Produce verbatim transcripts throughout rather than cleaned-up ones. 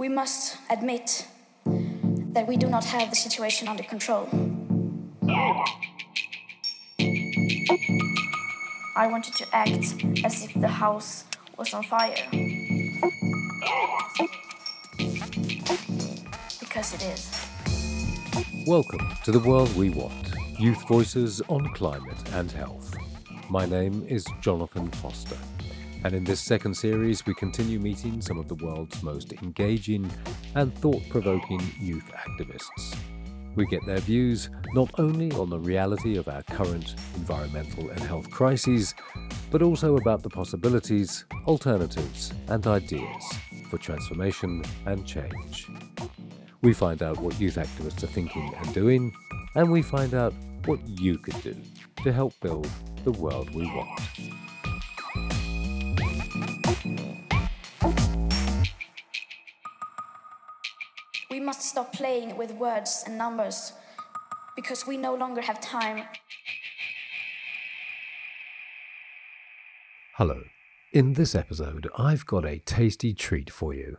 we must admit that we do not have the situation under control. I wanted to act as if the house was on fire. Because it is. Welcome to The World We Want, Youth Voices on Climate and Health. My name is Jonathan Foster, and in this second series we continue meeting some of the world's most engaging and thought-provoking youth activists. We get their views not only on the reality of our current environmental and health crises, but also about the possibilities, alternatives, and ideas for transformation and change. We find out what youth activists are thinking and doing, and we find out what you could do to help build the world we want. We must stop playing with words and numbers, because we no longer have time. Hello. In this episode, I've got a tasty treat for you.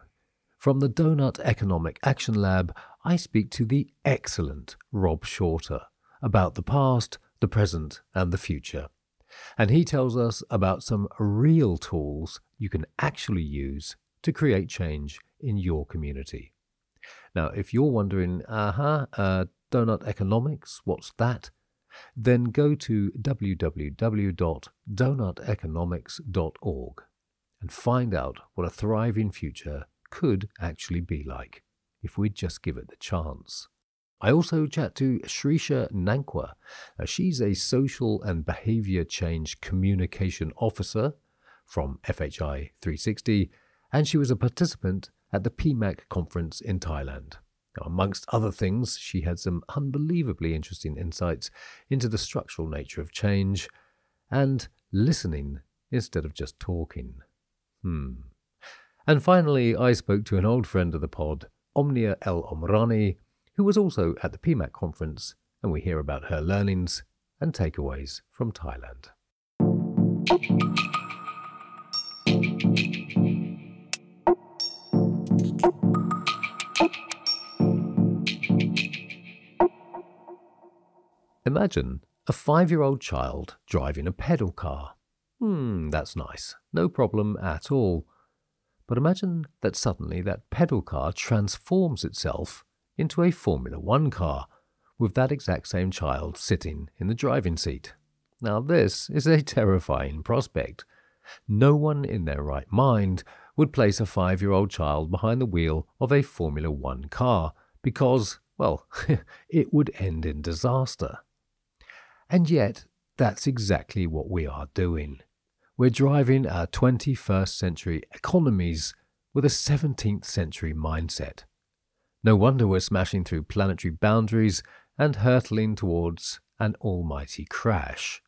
From the Doughnut Economic Action Lab, I speak to the excellent Rob Shorter about the past, the present, and the future. And he tells us about some real tools you can actually use to create change in your community. Now, if you're wondering, aha, uh-huh, uh, Doughnut Economics, what's that? Then go to w w w dot doughnut economics dot org and find out what a thriving future could actually be like if we'd just give it the chance. I also chat to Shreesha Nankhwa. Now, she's a social and behaviour change communication officer from F H I three sixty, and she was a participant at the P M A C conference in Thailand. Now, amongst other things, she had some unbelievably interesting insights into the structural nature of change and listening instead of just talking. Hmm. And finally, I spoke to an old friend of the pod, Omnia El Omrani, who was also at the P M A C conference, and we hear about her learnings and takeaways from Thailand. Imagine a five-year-old child driving a pedal car. Hmm, that's nice. No problem at all. But imagine that suddenly that pedal car transforms itself into a Formula One car, with that exact same child sitting in the driving seat. Now this is a terrifying prospect. No one in their right mind would place a five-year-old child behind the wheel of a Formula One car because, well, it would end in disaster. And yet, that's exactly what we are doing. We're driving our twenty-first century economies with a seventeenth century mindset. No wonder we're smashing through planetary boundaries and hurtling towards an almighty crash.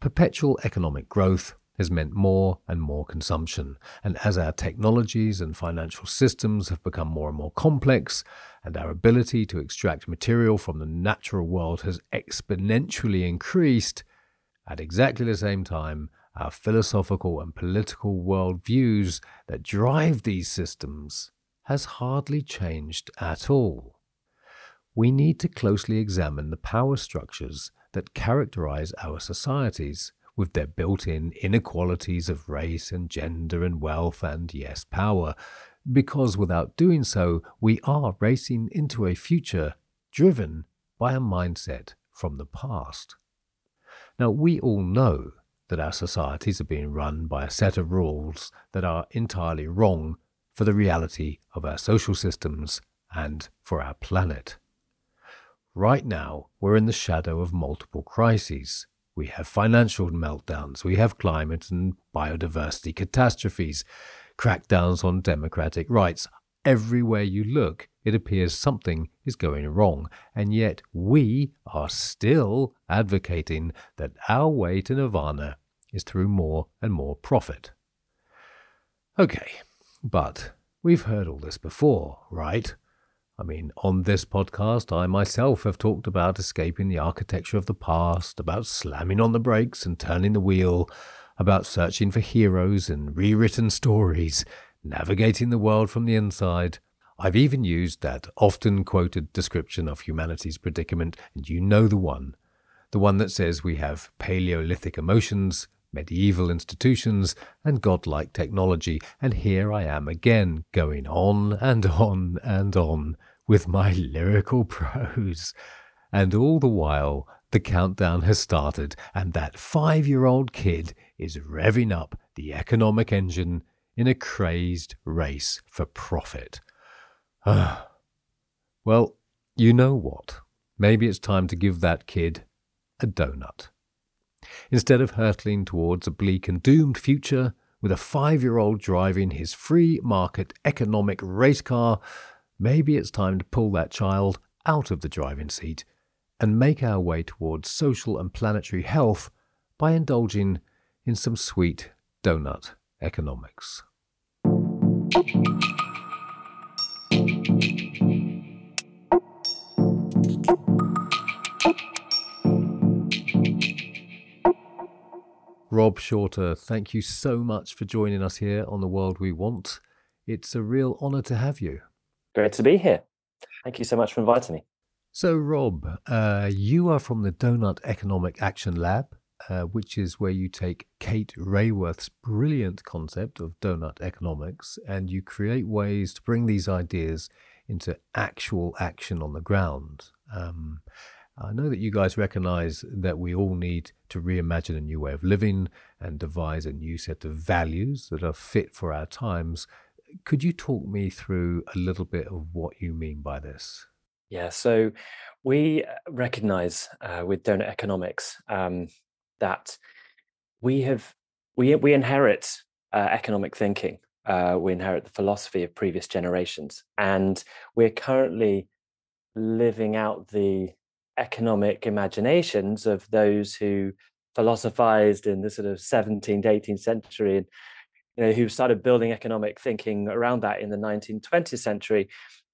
Perpetual economic growth has meant more and more consumption, and as our technologies and financial systems have become more and more complex, and our ability to extract material from the natural world has exponentially increased, at exactly the same time, our philosophical and political worldviews that drive these systems has hardly changed at all. We need to closely examine the power structures that characterize our societies, with their built-in inequalities of race and gender and wealth and, yes, power, because without doing so, we are racing into a future driven by a mindset from the past. Now, we all know that our societies are being run by a set of rules that are entirely wrong for the reality of our social systems and for our planet. Right now, we're in the shadow of multiple crises. We have financial meltdowns, we have climate and biodiversity catastrophes, crackdowns on democratic rights. Everywhere you look, it appears something is going wrong, and yet we are still advocating that our way to nirvana is through more and more profit. Okay. But we've heard all this before, right? I mean, on this podcast, I myself have talked about escaping the architecture of the past, about slamming on the brakes and turning the wheel, about searching for heroes and rewritten stories, navigating the world from the inside, I've even used that often quoted description of humanity's predicament, and you know the one. The one that says we have Paleolithic emotions, medieval institutions, and godlike technology, and here I am again, going on and on and on with my lyrical prose. And all the while, the countdown has started, and that five-year-old kid is revving up the economic engine in a crazed race for profit. Ah. Well, you know what? Maybe it's time to give that kid a donut. Instead of hurtling towards a bleak and doomed future, with a five-year-old driving his free market economic race car, maybe it's time to pull that child out of the driving seat and make our way towards social and planetary health by indulging in some sweet doughnut economics. Rob Shorter, thank you so much for joining us here on The World We Want. It's a real honour to have you. Great to be here. Thank you so much for inviting me. So, Rob, uh, you are from the Doughnut Economic Action Lab, uh, which is where you take Kate Raworth's brilliant concept of doughnut economics and you create ways to bring these ideas into actual action on the ground. Um, I know that you guys recognise that we all need to reimagine a new way of living and devise a new set of values that are fit for our times. Could you talk me through a little bit of what you mean by this? Yeah, so we recognise uh, with donor economics um, that we have we we inherit uh, economic thinking. Uh, we inherit the philosophy of previous generations, and we're currently living out the economic imaginations of those who philosophized in the sort of seventeenth to eighteenth century, and you know who started building economic thinking around that in the nineteenth, twentieth century,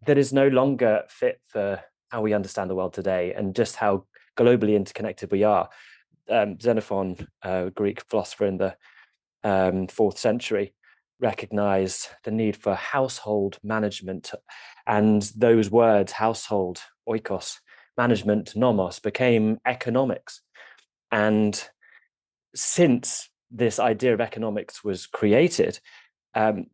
that is no longer fit for how we understand the world today and just how globally interconnected we are. Um, Xenophon, a Greek philosopher in the um, fourth century, recognized the need for household management, and those words, household, oikos, management, nomos, became economics. And since this idea of economics was created, um,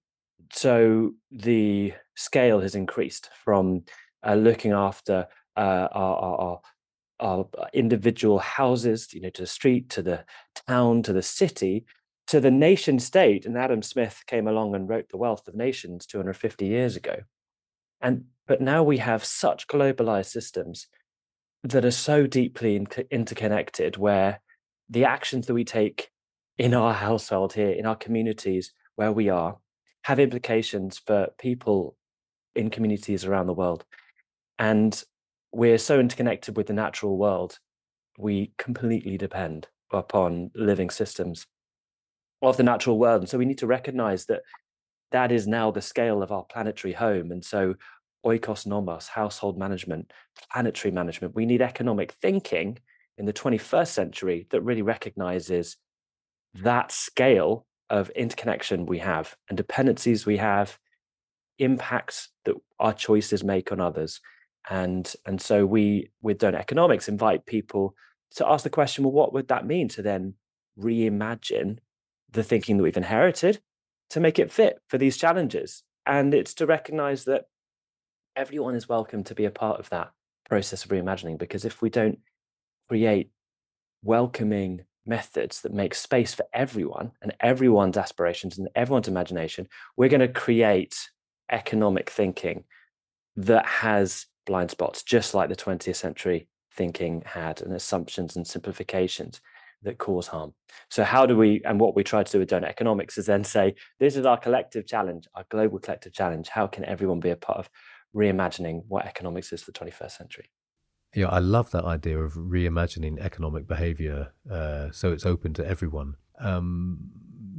so the scale has increased from uh, looking after uh, our, our, our individual houses, you know, to the street, to the town, to the city, to the nation state. And Adam Smith came along and wrote The Wealth of Nations two hundred fifty years ago. And but now we have such globalized systems that are so deeply inter- interconnected, where the actions that we take in our household here, in our communities where we are, have implications for people in communities around the world. And we're so interconnected with the natural world, we completely depend upon living systems of the natural world. And so we need to recognize that that is now the scale of our planetary home. And so oikos nomos, household management, planetary management. We need economic thinking in the twenty-first century that really recognizes that scale of interconnection we have and dependencies we have, impacts that our choices make on others. And, and so we, with Doughnut Economics, invite people to ask the question, well, what would that mean to then reimagine the thinking that we've inherited to make it fit for these challenges? And it's to recognize that everyone is welcome to be a part of that process of reimagining, because if we don't create welcoming methods that make space for everyone and everyone's aspirations and everyone's imagination, we're going to create economic thinking that has blind spots, just like the twentieth century thinking had, and assumptions and simplifications that cause harm. So how do we, and what we try to do with Doughnut Economics is then say, this is our collective challenge, our global collective challenge. How can everyone be a part of reimagining what economics is for the twenty-first century? Yeah, I love that idea of reimagining economic behaviour, uh, so it's open to everyone. Um,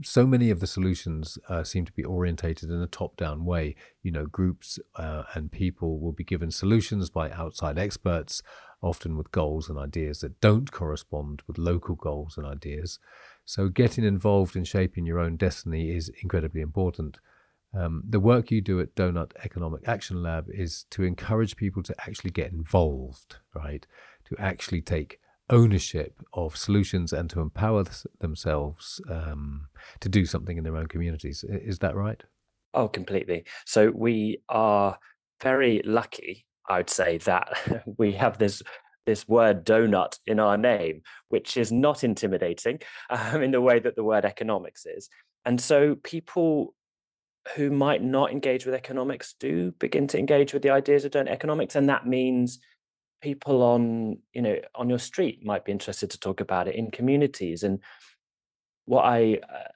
so many of the solutions uh, seem to be orientated in a top-down way. You know, groups uh, and people will be given solutions by outside experts, often with goals and ideas that don't correspond with local goals and ideas. So getting involved in shaping your own destiny is incredibly important. Um, the work you do at Doughnut Economic Action Lab is to encourage people to actually get involved, right? To actually take ownership of solutions and to empower th- themselves um, to do something in their own communities. Is that right? Oh, completely. So we are very lucky, I would say, that we have this this word donut in our name, which is not intimidating um, in the way that the word economics is. And so people who might not engage with economics do begin to engage with the ideas of donut economics. And that means people on, you know, on your street might be interested to talk about it in communities. And what I uh,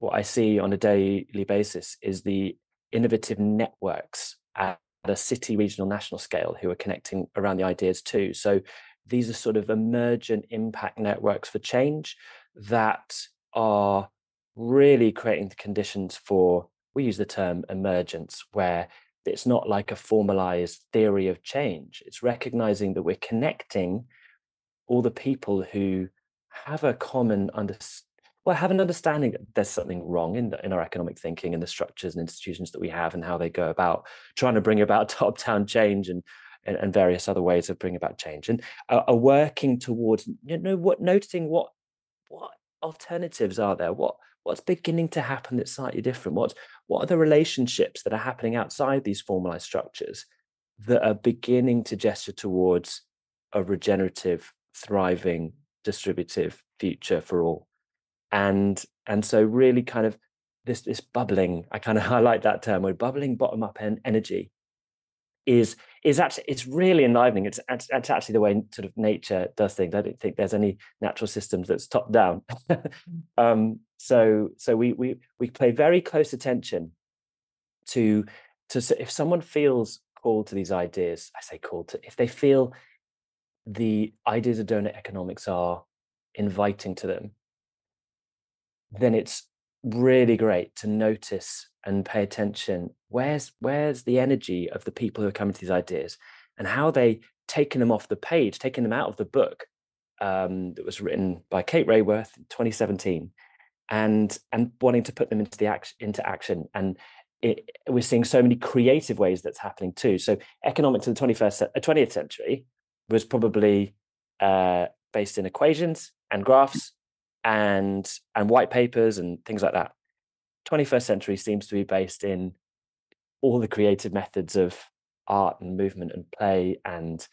what I see on a daily basis is the innovative networks at a city, regional, national scale who are connecting around the ideas too. So these are sort of emergent impact networks for change that are really creating the conditions for, we use the term emergence, where it's not like a formalized theory of change. It's recognizing that we're connecting all the people who have a common understanding, well, have an understanding that there's something wrong in the, in our economic thinking and the structures and institutions that we have and how they go about trying to bring about top-down change and, and, and various other ways of bringing about change, and are, are working towards, you know, what noticing what what alternatives are there, what what's beginning to happen that's slightly different, what what are the relationships that are happening outside these formalized structures that are beginning to gesture towards a regenerative, thriving, distributive future for all. And and so really kind of this this bubbling, I kind of I like that term, where bubbling bottom up en- energy is is actually, it's really enlivening. It's that's actually the way sort of nature does things. I don't think there's any natural systems that's top down. um, so so we we we pay very close attention to to if someone feels called to these ideas. I say called to if they feel the ideas of donut economics are inviting to them, then it's really great to notice and pay attention. Where's where's the energy of the people who are coming to these ideas, and how they taking them off the page, taking them out of the book um, that was written by Kate Raworth in twenty seventeen, and and wanting to put them into the action, into action. And it, we're seeing so many creative ways that's happening too. So economics in the twenty-first, twentieth century was probably uh, based in equations and graphs and and white papers and things like that. twenty-first century seems to be based in all the creative methods of art and movement and play and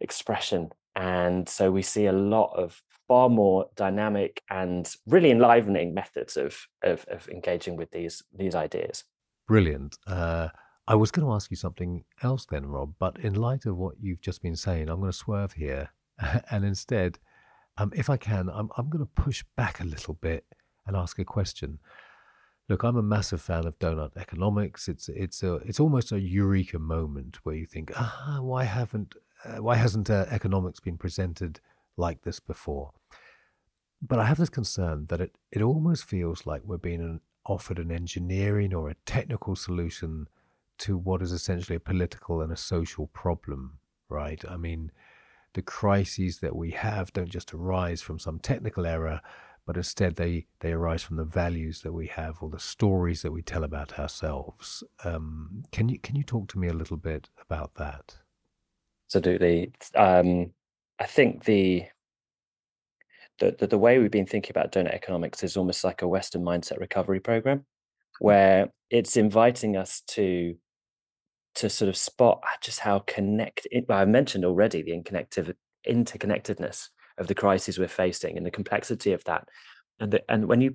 expression. And so we see a lot of far more dynamic and really enlivening methods of of, of engaging with these these ideas. Brilliant. Uh, I was going to ask you something else then, Rob, but in light of what you've just been saying, I'm going to swerve here and instead, Um, if I can, I'm, I'm going to push back a little bit and ask a question. Look, I'm a massive fan of Doughnut Economics. It's it's a it's almost a eureka moment where you think, ah, why haven't uh, why hasn't uh, economics been presented like this before? But I have this concern that it it almost feels like we're being an, offered an engineering or a technical solution to what is essentially a political and a social problem, right? I mean, the crises that we have don't just arise from some technical error, but instead they, they arise from the values that we have or the stories that we tell about ourselves. Um, can you can you talk to me a little bit about that? Absolutely. Um, I think the, the the the way we've been thinking about donut economics is almost like a Western mindset recovery program, where it's inviting us to to sort of spot just how connected, well, I mentioned already the interconnected, interconnectedness of the crises we're facing and the complexity of that. And the, and when you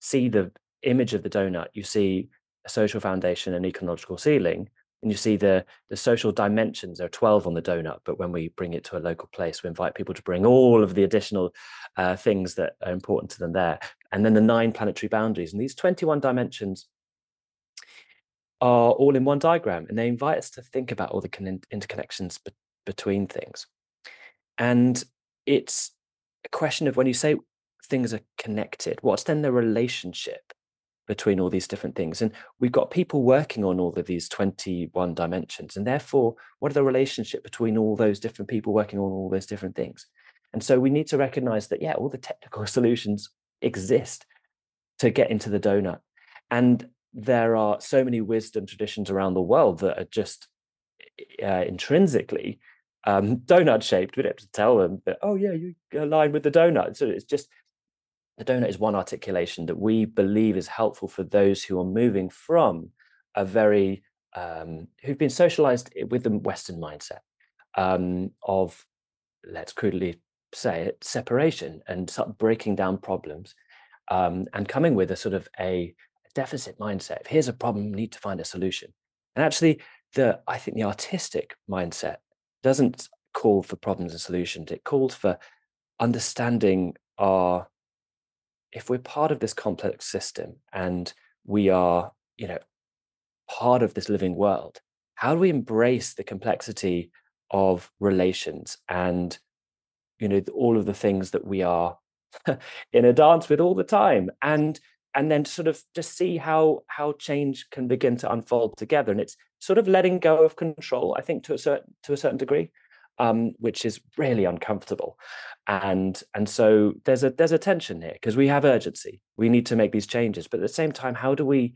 see the image of the donut, you see a social foundation and ecological ceiling, and you see the, the social dimensions. There are twelve on the donut, but when we bring it to a local place, we invite people to bring all of the additional uh, things that are important to them there. And then the nine planetary boundaries, and these twenty-one dimensions are all in one diagram, and they invite us to think about all the con- interconnections be- between things. And it's a question of, when you say things are connected, what's then the relationship between all these different things? And we've got people working on all of these twenty-one dimensions, and therefore, what are the relationship between all those different people working on all those different things? And so we need to recognize that, yeah, all the technical solutions exist to get into the donut. And there are so many wisdom traditions around the world that are just uh, intrinsically um, donut shaped. We don't have to tell them that, oh yeah, you align with the donut. So it's just, the donut is one articulation that we believe is helpful for those who are moving from a very, um, who've been socialized with the Western mindset um, of, let's crudely say it, separation and start breaking down problems um, and coming with a sort of a deficit mindset. Here's a problem, we need to find a solution. And actually, the I think the artistic mindset doesn't call for problems and solutions. It calls for understanding our, if we're part of this complex system and we are, you know, part of this living world, how do we embrace the complexity of relations and, you know, all of the things that we are in a dance with all the time, and and then sort of just see how how change can begin to unfold together. And it's sort of letting go of control, I think, to a certain to a certain degree, um, which is really uncomfortable. And and so there's a there's a tension here because we have urgency. We need to make these changes, but at the same time, how do we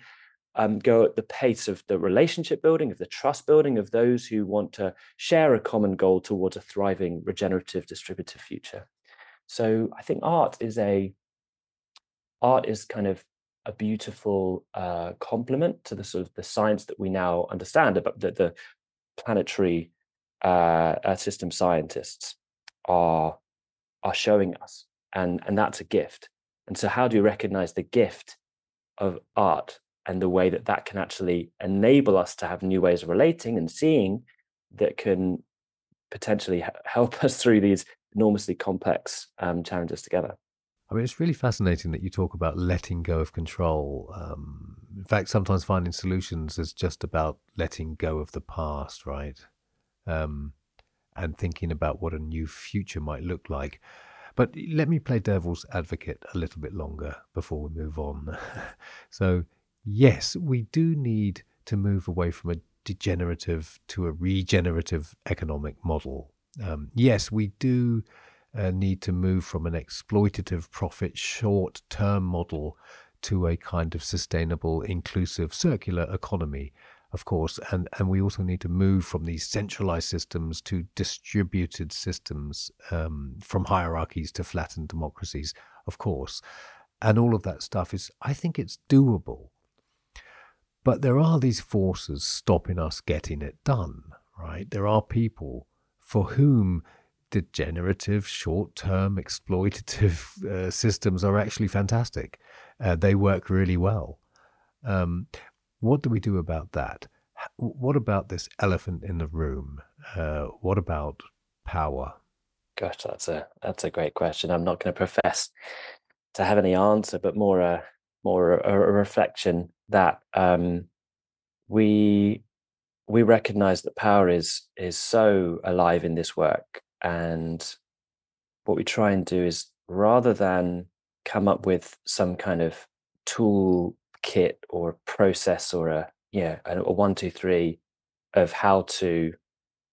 um, go at the pace of the relationship building, of the trust building, of those who want to share a common goal towards a thriving, regenerative, distributive future? So I think art is a Art is kind of a beautiful uh, complement to the sort of the science that we now understand about that the planetary uh, system scientists are are showing us, and and that's a gift. And so, how do you recognize the gift of art and the way that that can actually enable us to have new ways of relating and seeing that can potentially help us through these enormously complex um, challenges together? I mean, it's really fascinating that you talk about letting go of control. Um, in fact, sometimes finding solutions is just about letting go of the past, right? Um, and thinking about what a new future might look like. But let me play devil's advocate a little bit longer before we move on. So, yes, we do need to move away from a degenerative to a regenerative economic model. Um, yes, we do... Uh, need to move from an exploitative profit short-term model to a kind of sustainable, inclusive, circular economy, of course. And, and we also need to move from these centralized systems to distributed systems, um, from hierarchies to flattened democracies, of course. And all of that stuff is, I think it's doable. But there are these forces stopping us getting it done, right? There are people for whom degenerative, short-term, exploitative uh, systems are actually fantastic. Uh, they work really well. Um, what do we do about that? What about this elephant in the room? Uh, what about power? Gosh, that's a that's a great question. I'm not going to profess to have any answer, but more a more a, a reflection that um, we we recognise that power is is so alive in this work. And what we try and do is, rather than come up with some kind of tool kit or a process or a yeah a, a one two three of how to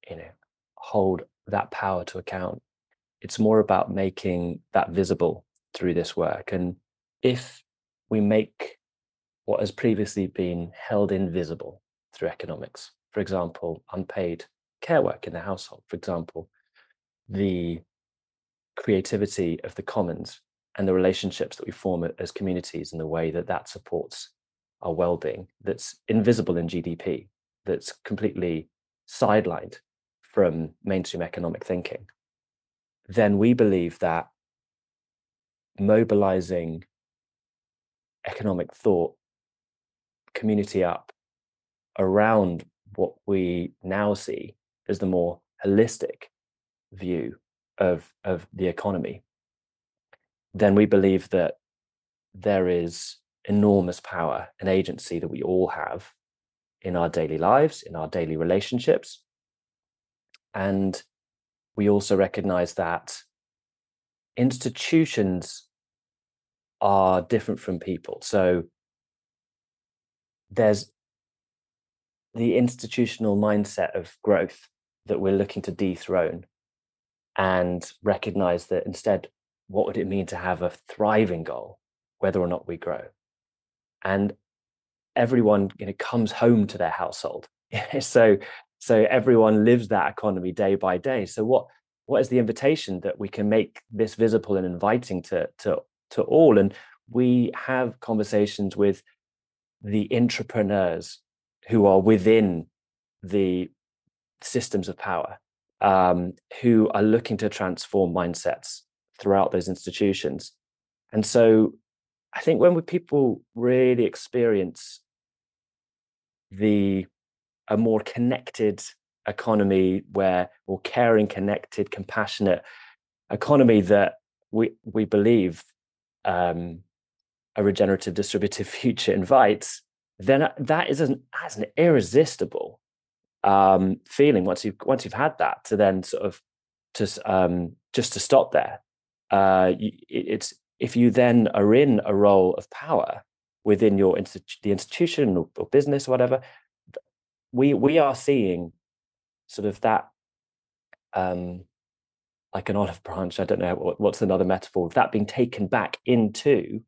you know hold that power to account, it's more about making that visible through this work. And if we make what has previously been held invisible through economics, for example, unpaid care work in the household, for example, the creativity of the commons and the relationships that we form as communities and the way that that supports our well-being, that's invisible in G D P, that's completely sidelined from mainstream economic thinking, then we believe that mobilizing economic thought, community up around what we now see as the more holistic view of of the economy, then we believe that there is enormous power and agency that we all have in our daily lives, in our daily relationships. And we also recognize that institutions are different from people. So there's the institutional mindset of growth that we're looking to dethrone, and recognize that instead, what would it mean to have a thriving goal, whether or not we grow? And everyone, you know, comes home to their household. so so everyone lives that economy day by day. So what what is the invitation that we can make this visible and inviting to to to all? And we have conversations with the entrepreneurs who are within the systems of power, um, who are looking to transform mindsets throughout those institutions. And so I think when people really experience the a more connected economy, where or caring, connected, compassionate economy that we we believe um, a regenerative, distributive future invites, then that is an, as an irresistible um, feeling. Once you once you've had that, to then sort of just um, just to stop there, uh, it, it's. If you then are in a role of power within your institu- the institution or, or business or whatever, we we are seeing sort of that, um, like an olive branch. I don't know what, what's another metaphor of that being taken back into,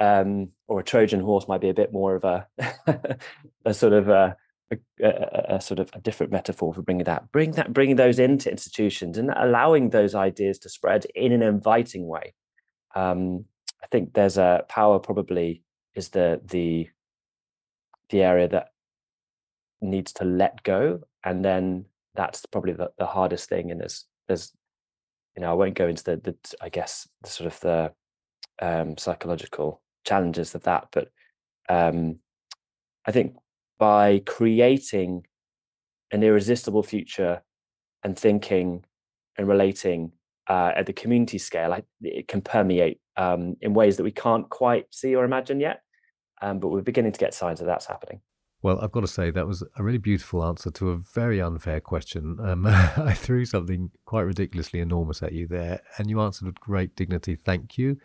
um, or a Trojan horse might be a bit more of a a sort of a, a, a, a sort of a different metaphor for bringing that, bring that, bringing those into institutions and allowing those ideas to spread in an inviting way. Um, I think there's a power probably is the the the area that needs to let go, and then that's probably the, the hardest thing. And there's there's you know I won't go into the, the I guess the sort of the um, psychological challenges of that, but um, I think by creating an irresistible future and thinking and relating Uh, at the community scale, I, it can permeate um, in ways that we can't quite see or imagine yet, um, but we're beginning to get signs that that's happening. Well, I've got to say that was a really beautiful answer to a very unfair question. Um, I threw something quite ridiculously enormous at you there, and you answered with great dignity. Thank you.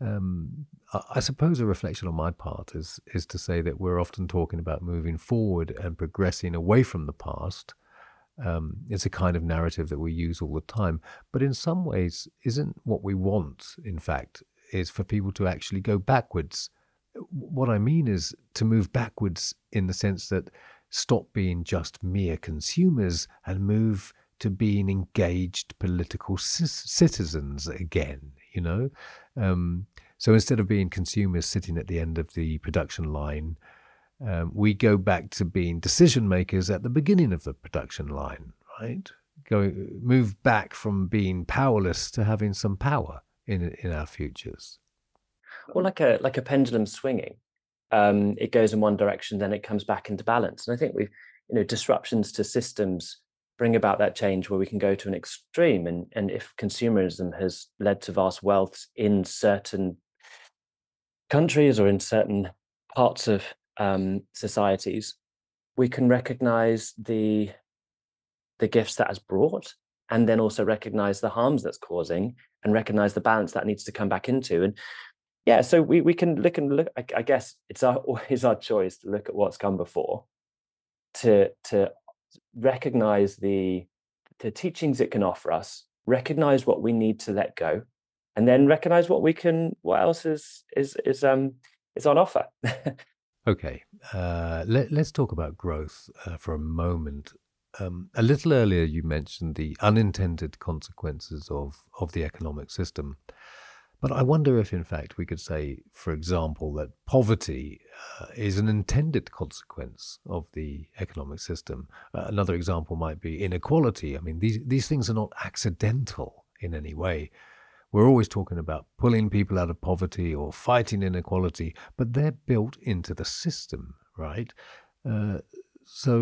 Um, I, I suppose a reflection on my part is is to say that we're often talking about moving forward and progressing away from the past. Um, it's a kind of narrative that we use all the time, but in some ways isn't what we want, in fact, is for people to actually go backwards. What I mean is to move backwards in the sense that stop being just mere consumers and move to being engaged political c- citizens again, you know. Um, so instead of being consumers sitting at the end of the production line, Um, we go back to being decision makers at the beginning of the production line, right? Go, move back from being powerless to having some power in in our futures. Well, like a like a pendulum swinging, um, it goes in one direction, then it comes back into balance. And I think we've, you know, disruptions to systems bring about that change where we can go to an extreme. And and if consumerism has led to vast wealth in certain countries or in certain parts of Um, societies, we can recognize the the gifts that has brought, and then also recognize the harms that's causing, and recognize the balance that needs to come back into. And yeah, so we we can look and look. I, I guess it's our, always our choice to look at what's come before, to to recognize the the teachings it can offer us, recognize what we need to let go, and then recognize what we can. What else is is is um is on offer. Okay, uh, let, let's talk about growth uh, for a moment. Um, a little earlier, you mentioned the unintended consequences of, of the economic system. But I wonder if, in fact, we could say, for example, that poverty uh, is an intended consequence of the economic system. Uh, another example might be inequality. I mean, these, these things are not accidental in any way. We're always talking about pulling people out of poverty or fighting inequality, but they're built into the system, right? Uh, so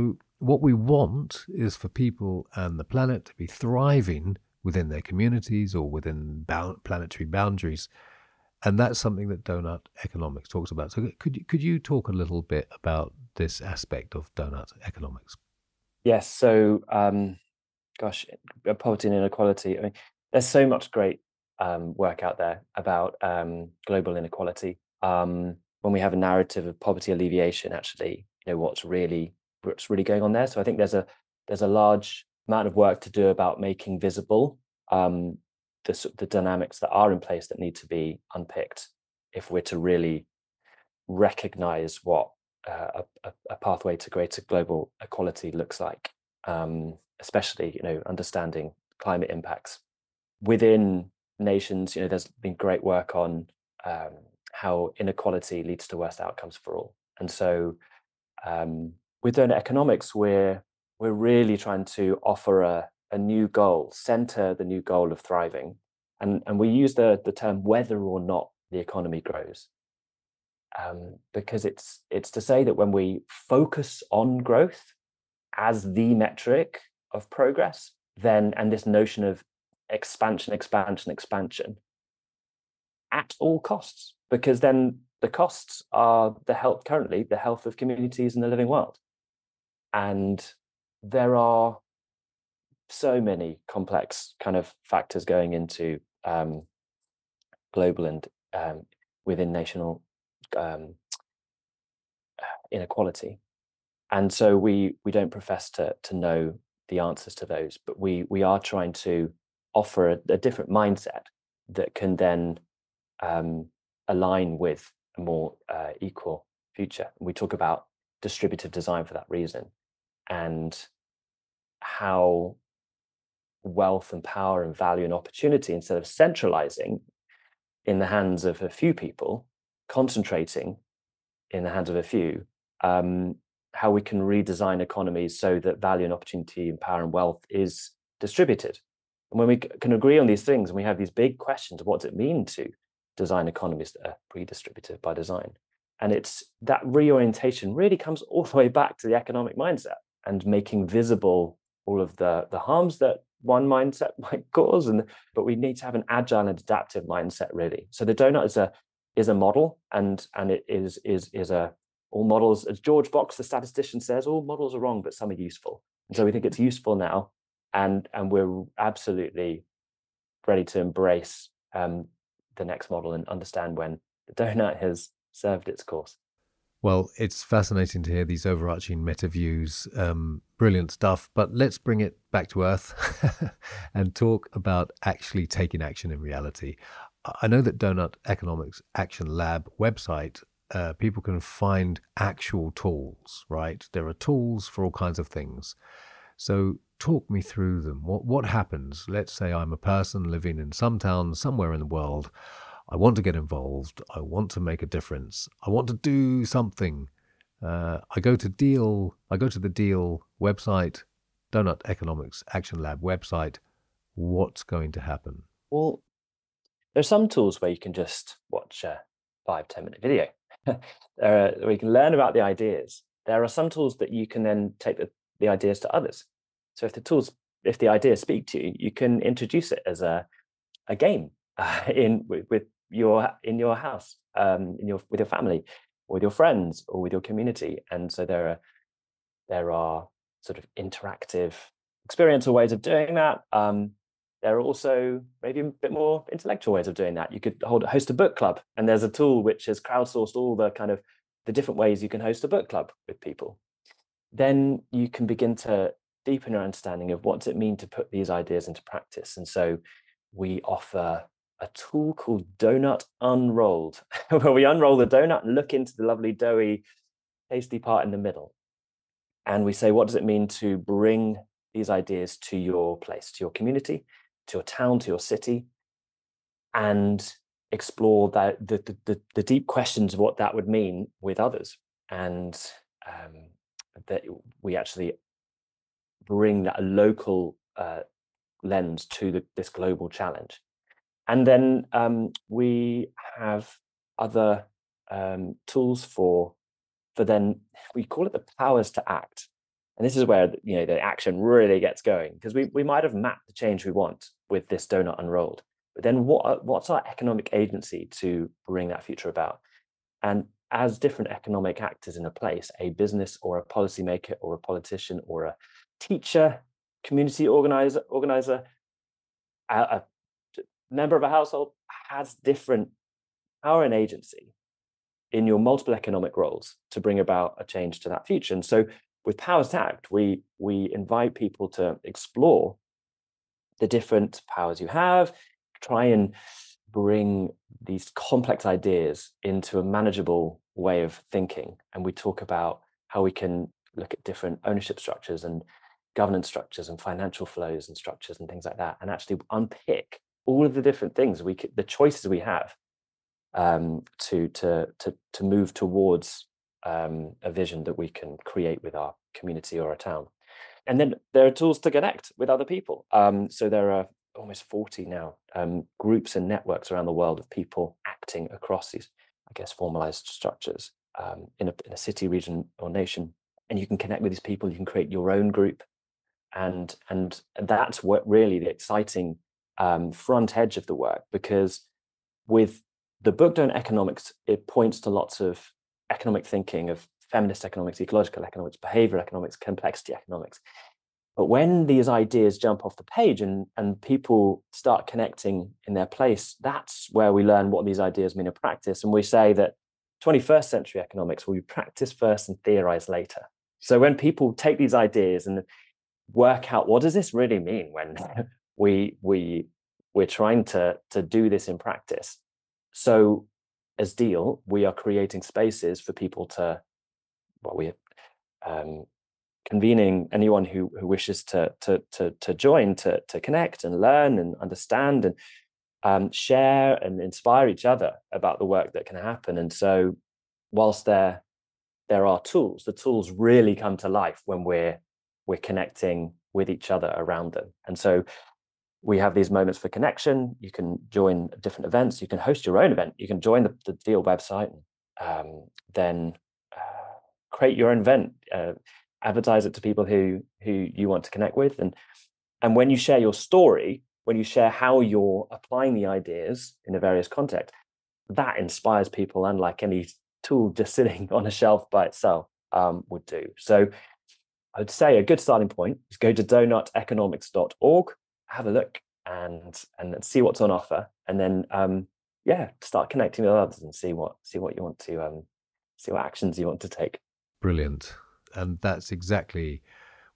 what we want is for people and the planet to be thriving within their communities or within bound, planetary boundaries. And that's something that Doughnut Economics talks about. So could you, could you talk a little bit about this aspect of Doughnut Economics? Yes. So, um, gosh, poverty and inequality. I mean, there's so much great Um, work out there about um, global inequality. Um, when we have a narrative of poverty alleviation, actually, you know what's really what's really going on there. So I think there's a there's a large amount of work to do about making visible um, the the dynamics that are in place that need to be unpicked if we're to really recognize what uh, a, a pathway to greater global equality looks like, um, especially, you know, understanding climate impacts within nations. You know, there's been great work on um, how inequality leads to worse outcomes for all. And so um, with Doughnut Economics, we're we're really trying to offer a, a new goal, center the new goal of thriving. And, and we use the, the term whether or not the economy grows, um, because it's it's to say that when we focus on growth as the metric of progress, then, and this notion of expansion, expansion, expansion at all costs, because then the costs are the health, currently the health of communities in the living world. And there are so many complex kind of factors going into um, global and um, within national um, inequality. And so we we don't profess to to know the answers to those, but we we are trying to offer a, a different mindset that can then um, align with a more uh, equal future. We talk about distributive design for that reason, and how wealth and power and value and opportunity, instead of centralizing in the hands of a few people, concentrating in the hands of a few, um, how we can redesign economies so that value and opportunity and power and wealth is distributed. And when we can agree on these things, and we have these big questions, what does it mean to design economies that are redistributive by design? And it's that reorientation really comes all the way back to the economic mindset and making visible all of the, the harms that one mindset might cause, and but we need to have an agile and adaptive mindset, really. So the donut is a is a model, and and it is is is a all models, as George Box, the statistician, says, all models are wrong, but some are useful. And so we think it's useful now, and and we're absolutely ready to embrace um, the next model and understand when the donut has served its course. Well, it's fascinating to hear these overarching meta views. Um, brilliant stuff. But let's bring it back to earth and talk about actually taking action in reality. I know that Doughnut Economics Action Lab website, uh, people can find actual tools, right? There are tools for all kinds of things. So talk me through them. What, what happens? Let's say I'm a person living in some town somewhere in the world. I want to get involved. I want to make a difference. I want to do something. Uh, I go to Deal. I go to the Deal website, Doughnut Economics Action Lab website. What's going to happen? Well, there's some tools where you can just watch a five, ten minute video. There are, where you can learn about the ideas. There are some tools that you can then take the, the ideas to others. So if the tools, if the ideas speak to you, you can introduce it as a a game uh, in with, with your in your house, um, in your with your family, or with your friends, or with your community. And so there are there are sort of interactive experiential ways of doing that. Um, there are also maybe a bit more intellectual ways of doing that. You could hold host a book club, and there's a tool which has crowdsourced all the kind of the different ways you can host a book club with people. Then you can begin to deepen your understanding of what's it mean to put these ideas into practice. And so we offer a tool called Doughnut Unrolled, where we unroll the donut and look into the lovely, doughy, tasty part in the middle. And we say, what does it mean to bring these ideas to your place, to your community, to your town, to your city, and explore that, the, the, the, the deep questions of what that would mean with others. And um, that we actually bring that local uh, lens to the, this global challenge. And then um, we have other um, tools for, for then, we call it the powers to act. And this is where, you know, the action really gets going, because we, we might have mapped the change we want with this donut unrolled, but then what what's our economic agency to bring that future about? And as different economic actors in a place, a business or a policymaker or a politician or a teacher, community organizer, organizer, a, a member of a household, has different power and agency in your multiple economic roles to bring about a change to that future. And so with Powers to Act, we, we invite people to explore the different powers you have, try and bring these complex ideas into a manageable way of thinking. And we talk about how we can look at different ownership structures and governance structures and financial flows and structures and things like that, and actually unpick all of the different things we could, the choices we have um, to, to, to, to move towards um, a vision that we can create with our community or our town. And then there are tools to connect with other people. Um, so there are almost forty now um, groups and networks around the world of people acting across these, I guess, formalized structures um, in, a, in a city, region, or nation. And you can connect with these people. You can create your own group, and and that's what really the exciting um, front edge of the work. Because with the book Doughnut Economics, it points to lots of economic thinking of feminist economics, ecological economics, behavioral economics, complexity economics. But when these ideas jump off the page and, and people start connecting in their place, that's where we learn what these ideas mean in practice. And we say that twenty-first century economics will be practice first and theorize later. So when people take these ideas and work out what does this really mean when we, we, we're trying to, to do this in practice. So as Deal, we are creating spaces for people to, well, we're um, convening anyone who, who wishes to, to, to, to join, to, to connect and learn and understand and um, share and inspire each other about the work that can happen. And so whilst there, there are tools, the tools really come to life when we're we're connecting with each other around them. And so we have these moments for connection. You can join different events. You can host your own event. You can join the, the Deal website, um, then uh, create your own event, uh, advertise it to people who who you want to connect with. And, and when you share your story, when you share how you're applying the ideas in a various context, that inspires people unlike any tool just sitting on a shelf by itself um, would do. So I would say a good starting point is go to doughnut economics dot org, have a look and and see what's on offer, and then um, yeah, start connecting with others and see what see what you want to um, see what actions you want to take. Brilliant, and that's exactly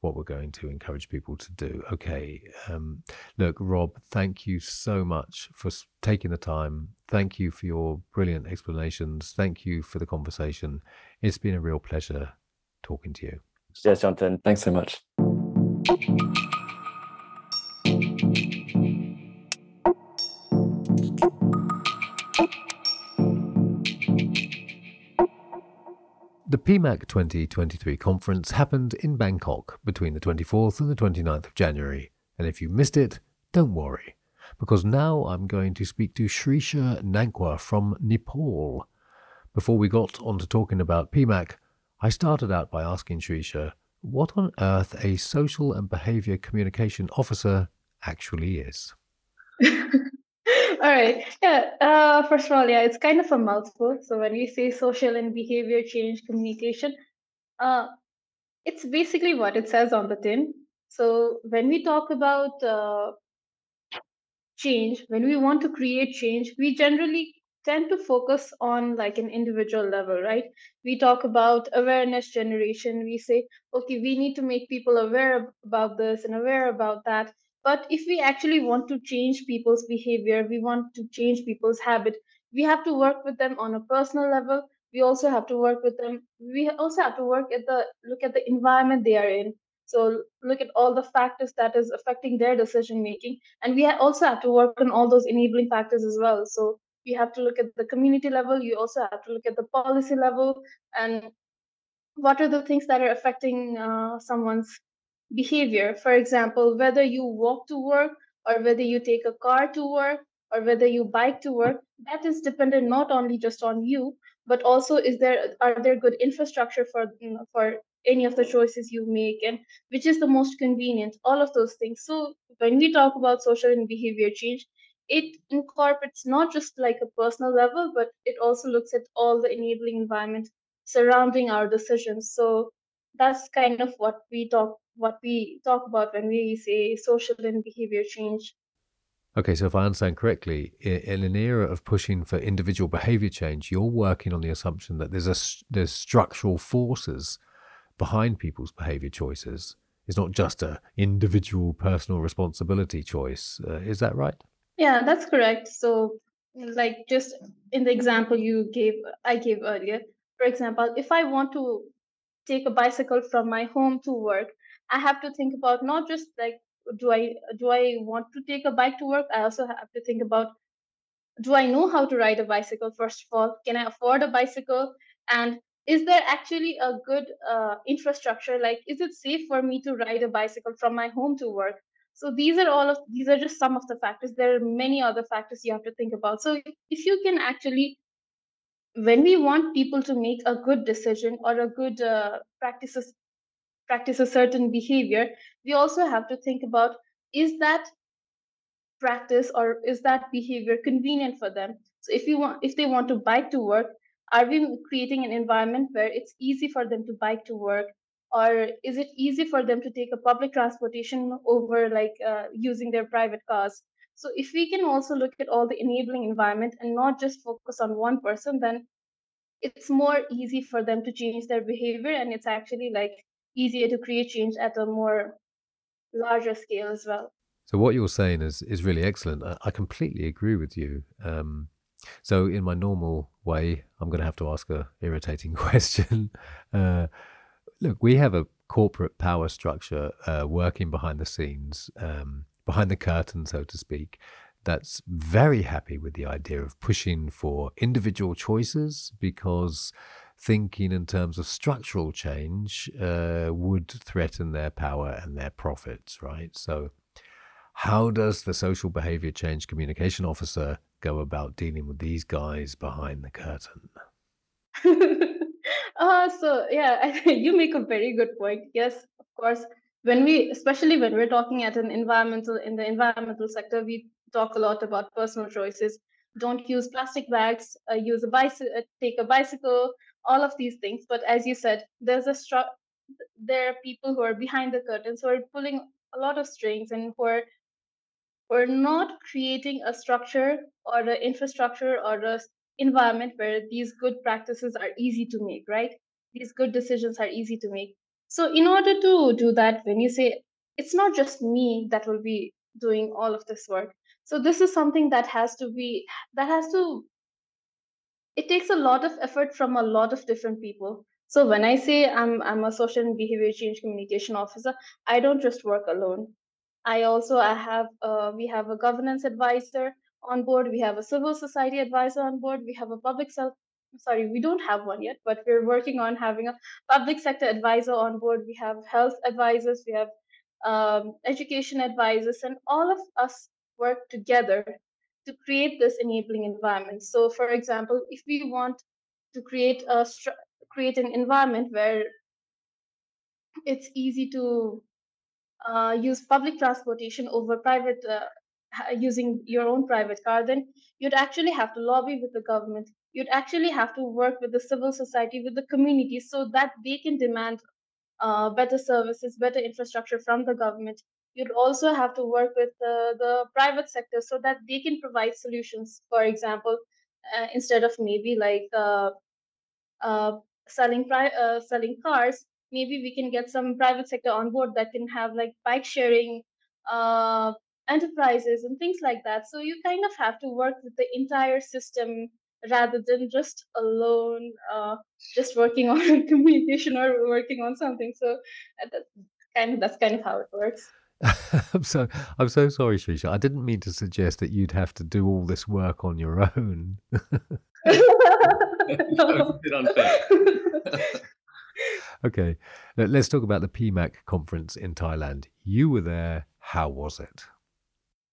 what we're going to encourage people to do. Okay, um, look, Rob, thank you so much for taking the time. Thank you for your brilliant explanations. Thank you for the conversation. It's been a real pleasure talking to you. Yes, Jonathan, thanks so much. The P MAC twenty twenty-three conference happened in Bangkok between the twenty-fourth and the twenty-ninth of January. And if you missed it, don't worry, because now I'm going to speak to Shreesha Nankhwa from Nepal. Before we got on to talking about P MAC, I started out by asking Shreesha what on earth a social and behaviour communication officer actually is. All right. Yeah. Uh, first of all, yeah, it's kind of a mouthful. So when we say social and behavior change communication, uh, it's basically what it says on the tin. So when we talk about uh, change, when we want to create change, we generally tend to focus on like an individual level, right? We talk about awareness generation. We say, okay, we need to make people aware about this and aware about that. But if we actually want to change people's behavior, we want to change people's habit, we have to work with them on a personal level. We also have to work with them. We also have to work at the, look at the environment they are in. So look at all the factors that is affecting their decision making. And we also have to work on all those enabling factors as well. So you have to look at the community level. You also have to look at the policy level. And what are the things that are affecting uh, someone's behavior? For example, whether you walk to work or whether you take a car to work or whether you bike to work, that is dependent not only just on you, but also is there are there good infrastructure for you know, for any of the choices you make, and which is the most convenient, all of those things. So when we talk about social and behavior change, it incorporates not just like a personal level, but it also looks at all the enabling environment surrounding our decisions. So that's kind of what we talk what we talk about when we say social and behavior change. Okay, so if I understand correctly, in an era of pushing for individual behavior change, you're working on the assumption that there's a there's structural forces behind people's behavior choices. It's not just a individual personal responsibility choice. Uh, is that right? Yeah, that's correct. So like just in the example you gave, I gave earlier, For example, if I want to take a bicycle from my home to work, I have to think about not just like, do I do I want to take a bike to work? I also have to think about, do I know how to ride a bicycle? First of all, can I afford a bicycle? And is there actually a good uh, infrastructure? Like, is it safe for me to ride a bicycle from my home to work? So these are all of these are just some of the factors. There are many other factors you have to think about. So if you can actually, when we want people to make a good decision or a good uh, practices, practice a certain behavior, we also have to think about, is that practice or is that behavior convenient for them? So if you want, if they want to bike to work, are we creating an environment where it's easy for them to bike to work? Or is it easy for them to take a public transportation over like uh, using their private cars? So if we can also look at all the enabling environment and not just focus on one person, then it's more easy for them to change their behavior. And it's actually like easier to create change at a more larger scale as well. So what you're saying is, is really excellent. I, I completely agree with you. Um, so in my normal way, I'm going to have to ask a irritating question. Uh, Look, we have a corporate power structure uh, working behind the scenes, um, behind the curtain, so to speak, that's very happy with the idea of pushing for individual choices because thinking in terms of structural change uh, would threaten their power and their profits, right? So how does the social behavior change communication officer go about dealing with these guys behind the curtain? Uh, so, yeah, I think you make a very good point. Yes, of course, when we, especially when we're talking at an environmental, in the environmental sector, we talk a lot about personal choices. Don't use plastic bags, uh, use a bicycle, uh, take a bicycle, all of these things. But as you said, there's a stru- there are people who are behind the curtains who are pulling a lot of strings and who are, who are not creating a structure or an infrastructure or a environment where these good practices are easy to make, right? These good decisions are easy to make. So in order to do that, when you say, it's not just me that will be doing all of this work. So this is something that has to be, that has to, it takes a lot of effort from a lot of different people. So when I say I'm I'm a social and behavior change communication officer, I don't just work alone. I also, I have, uh, we have a governance advisor on board, we have a civil society advisor on board, we have a public self, sorry, we don't have one yet, but we're working on having a public sector advisor on board, we have health advisors, we have um, education advisors, and all of us work together to create this enabling environment. So for example, if we want to create a create an environment where it's easy to uh, use public transportation over private uh, using your own private car, then you'd actually have to lobby with the government. You'd actually have to work with the civil society, with the community, so that they can demand uh, better services, better infrastructure from the government. You'd also have to work with uh, the private sector so that they can provide solutions. For example, uh, instead of maybe like uh, uh, selling pri- uh, selling cars, maybe we can get some private sector on board that can have like bike sharing, uh, enterprises and things like that. So you kind of have to work with the entire system rather than just alone, uh, just working on communication or working on something. So that's kind of, that's kind of how it works. I'm so I'm so sorry, Shreesha. I didn't mean to suggest that you'd have to do all this work on your own. No. Okay, let's talk about the P MAC conference in Thailand. You were there. How was it?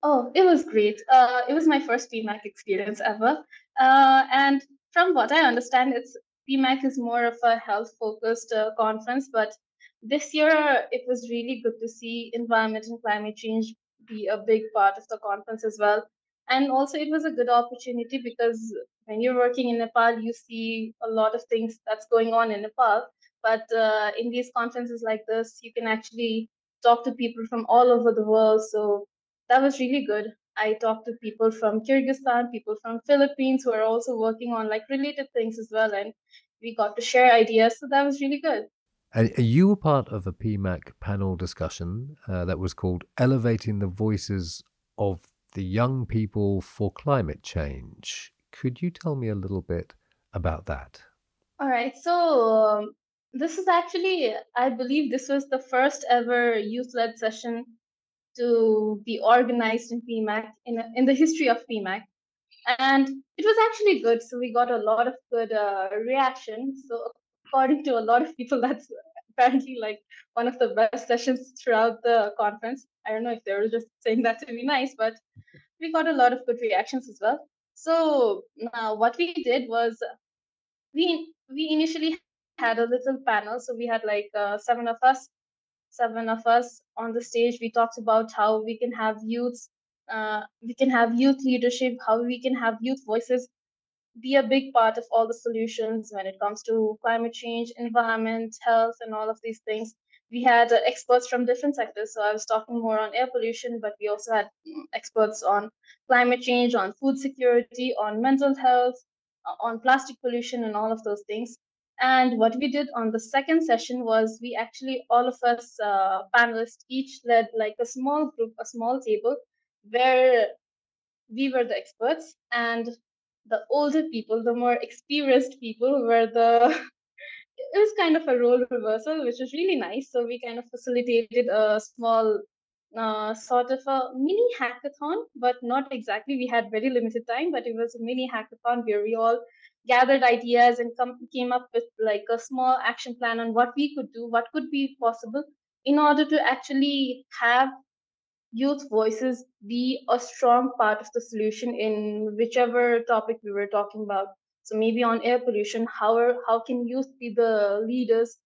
Oh, it was great. Uh, it was my first P MAC experience ever. Uh, and from what I understand, it's P MAC is more of a health-focused uh, conference. But this year, it was really good to see environment and climate change be a big part of the conference as well. And also, it was a good opportunity because when you're working in Nepal, you see a lot of things that's going on in Nepal. But uh, in these conferences like this, you can actually talk to people from all over the world. So that was really good. I talked to people from Kyrgyzstan, people from Philippines who are also working on like related things as well. And we got to share ideas. So that was really good. And you were part of a P MAC panel discussion uh, that was called Elevating the Voices of the Young People for Climate Change. Could you tell me a little bit about that? All right. So um, this is actually, I believe this was the first ever youth-led session to be organized in P MAC, in, in the history of P MAC. And it was actually good. So we got a lot of good uh, reaction. So according to a lot of people, that's apparently like one of the best sessions throughout the conference. I don't know if they were just saying that to be nice, but we got a lot of good reactions as well. So uh, what we did was we, we initially had a little panel. So we had like uh, seven of us, seven of us on the stage. We talked about how we can have youths, uh, we can have youth leadership, how we can have youth voices be a big part of all the solutions when it comes to climate change, environment, health, and all of these things. We had uh, experts from different sectors. So I was talking more on air pollution, but we also had experts on climate change, on food security, on mental health, on plastic pollution, and all of those things. And what we did on the second session was we actually, all of us uh, panelists, each led like a small group, a small table, where we were the experts, and the older people, the more experienced people were the, it was kind of a role reversal, which was really nice. So we kind of facilitated a small uh, sort of a mini hackathon, but not exactly. We had very limited time, but it was a mini hackathon where we all gathered ideas and come, came up with like a small action plan on what we could do, what could be possible in order to actually have youth voices be a strong part of the solution in whichever topic we were talking about. So maybe on air pollution, how, are, how can youth be the leaders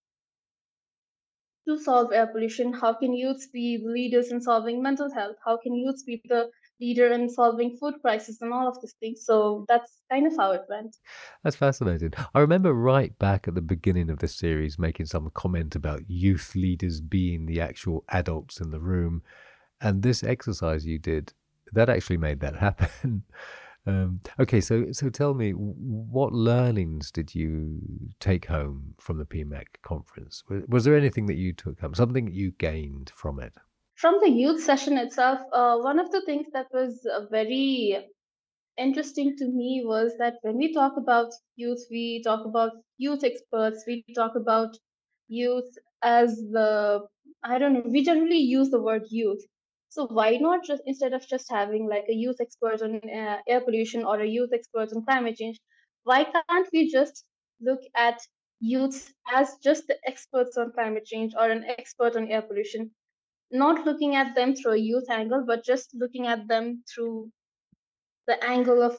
to solve air pollution? How can youth be leaders in solving mental health? How can youth be the leader in solving food crisis and all of these things? So that's kind of how it went. That's fascinating. I remember right back at the beginning of this series making some comment about youth leaders being the actual adults in the room. And this exercise you did, that actually made that happen. Um, okay, so so tell me, what learnings did you take home from the P MAC conference? Was, was there anything that you took home, something you gained from it? From the youth session itself, uh, one of the things that was very interesting to me was that when we talk about youth, we talk about youth experts, we talk about youth as the, I don't know, we generally use the word youth. So why not just, instead of just having like a youth expert on uh, air pollution or a youth expert on climate change, why can't we just look at youths as just the experts on climate change or an expert on air pollution? Not looking at them through a youth angle, but just looking at them through the angle of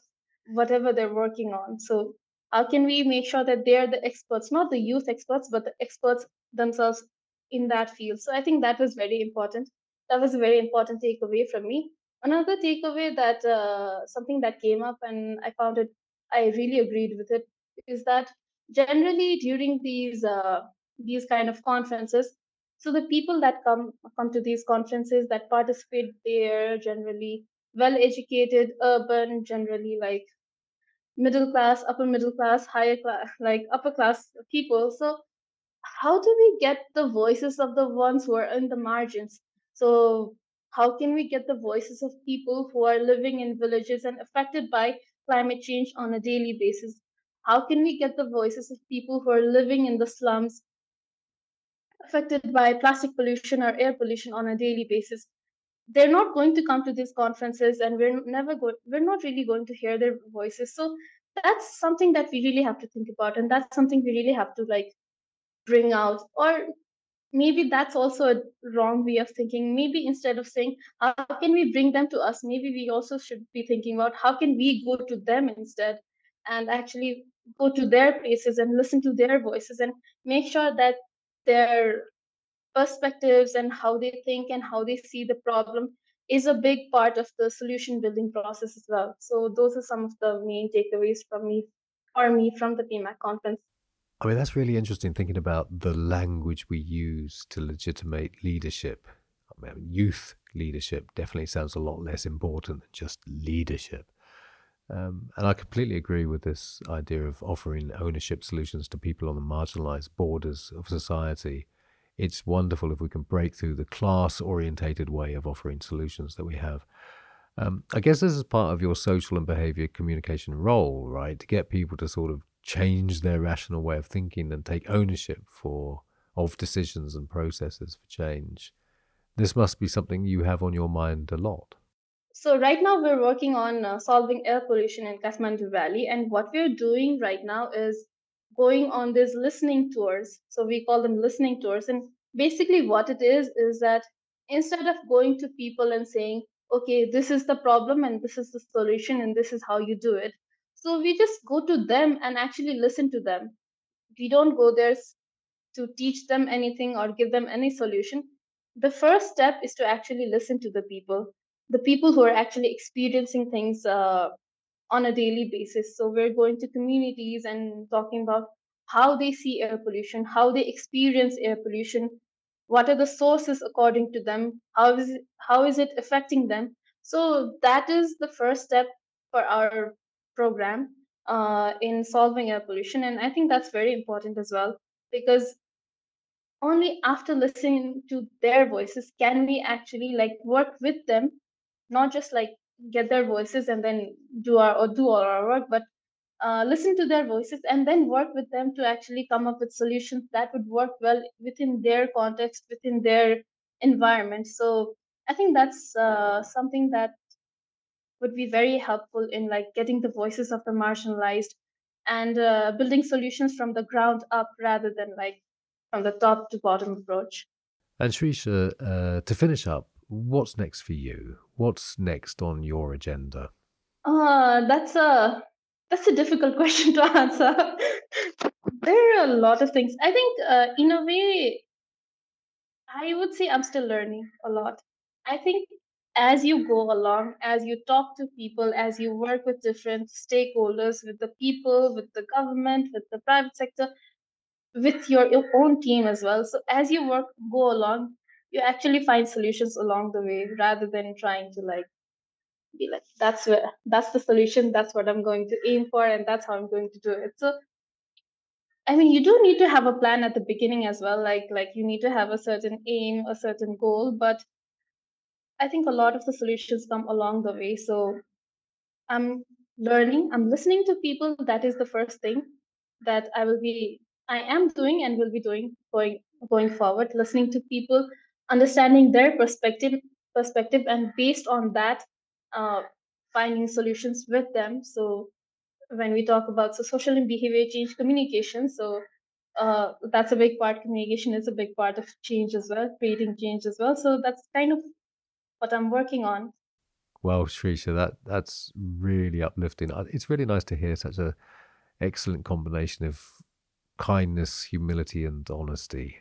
whatever they're working on. So how can we make sure that they're the experts, not the youth experts, but the experts themselves in that field? So I think that was very important. That was a very important takeaway from me. Another takeaway that uh, something that came up and I found it, I really agreed with it, is that generally during these uh, these kind of conferences, so the people that come come to these conferences that participate, they're generally well-educated, urban, generally like middle class, upper middle class, higher class, like upper class people. So how do we get the voices of the ones who are in the margins? So how can we get the voices of people who are living in villages and affected by climate change on a daily basis? How can we get the voices of people who are living in the slums affected by plastic pollution or air pollution on a daily basis? They're not going to come to these conferences, and we're never going, we're not really going to hear their voices. So that's something that we really have to think about, and that's something we really have to like bring out. Or maybe that's also a wrong way of thinking. Maybe instead of saying, how can we bring them to us? Maybe we also should be thinking about how can we go to them instead and actually go to their places and listen to their voices and make sure that their perspectives and how they think and how they see the problem is a big part of the solution building process as well. So those are some of the main takeaways from me, or me from the P MAC conference. I mean, that's really interesting, thinking about the language we use to legitimate leadership. I mean, youth leadership definitely sounds a lot less important than just leadership. Um, and I completely agree with this idea of offering ownership solutions to people on the marginalized borders of society. It's wonderful if we can break through the class-orientated way of offering solutions that we have. Um, I guess this is part of your social and behavior communication role, right? To get people to sort of change their rational way of thinking and take ownership for of decisions and processes for change. This must be something you have on your mind a lot. So right now we're working on uh, solving air pollution in Kathmandu Valley, and what we're doing right now is going on these listening tours. So we call them listening tours, and basically what it is is that instead of going to people and saying, okay, this is the problem and this is the solution and this is how you do it, so we just go to them and actually listen to them. We don't go there to teach them anything or give them any solution. The first step is to actually listen to the people, the people who are actually experiencing things uh, on a daily basis. So we're going to communities and talking about how they see air pollution, how they experience air pollution, what are the sources according to them, how is it, how is it affecting them. So that is the first step for our program uh, in solving air pollution. And I think that's very important as well, because only after listening to their voices can we actually like work with them, not just like get their voices and then do our or do all our work, but uh, listen to their voices and then work with them to actually come up with solutions that would work well within their context, within their environment. So I think that's uh, something that would be very helpful in like getting the voices of the marginalized and uh, building solutions from the ground up rather than like from the top to bottom approach. And Shreesha, uh, to finish up, what's next for you? What's next on your agenda? Uh, that's a that's a difficult question to answer. There are a lot of things. I think uh, in a way, I would say I'm still learning a lot. I think as you go along, as you talk to people, as you work with different stakeholders, with the people, with the government, with the private sector, with your, your own team as well. So as you work, go along, you actually find solutions along the way rather than trying to like be like, that's where, that's the solution, that's what I'm going to aim for, and that's how I'm going to do it. So, I mean, you do need to have a plan at the beginning as well. Like, like you need to have a certain aim, a certain goal, but I think a lot of the solutions come along the way. So I'm learning, I'm listening to people. That is the first thing that I will be, I am doing and will be doing going, going forward, listening to people, understanding their perspective, perspective, and based on that, uh, finding solutions with them. So when we talk about so social and behavior change communication, so uh, that's a big part. Communication is a big part of change as well, creating change as well. So that's kind of what I'm working on. Well, Shreesha, that, that's really uplifting. It's really nice to hear such a excellent combination of kindness, humility, and honesty.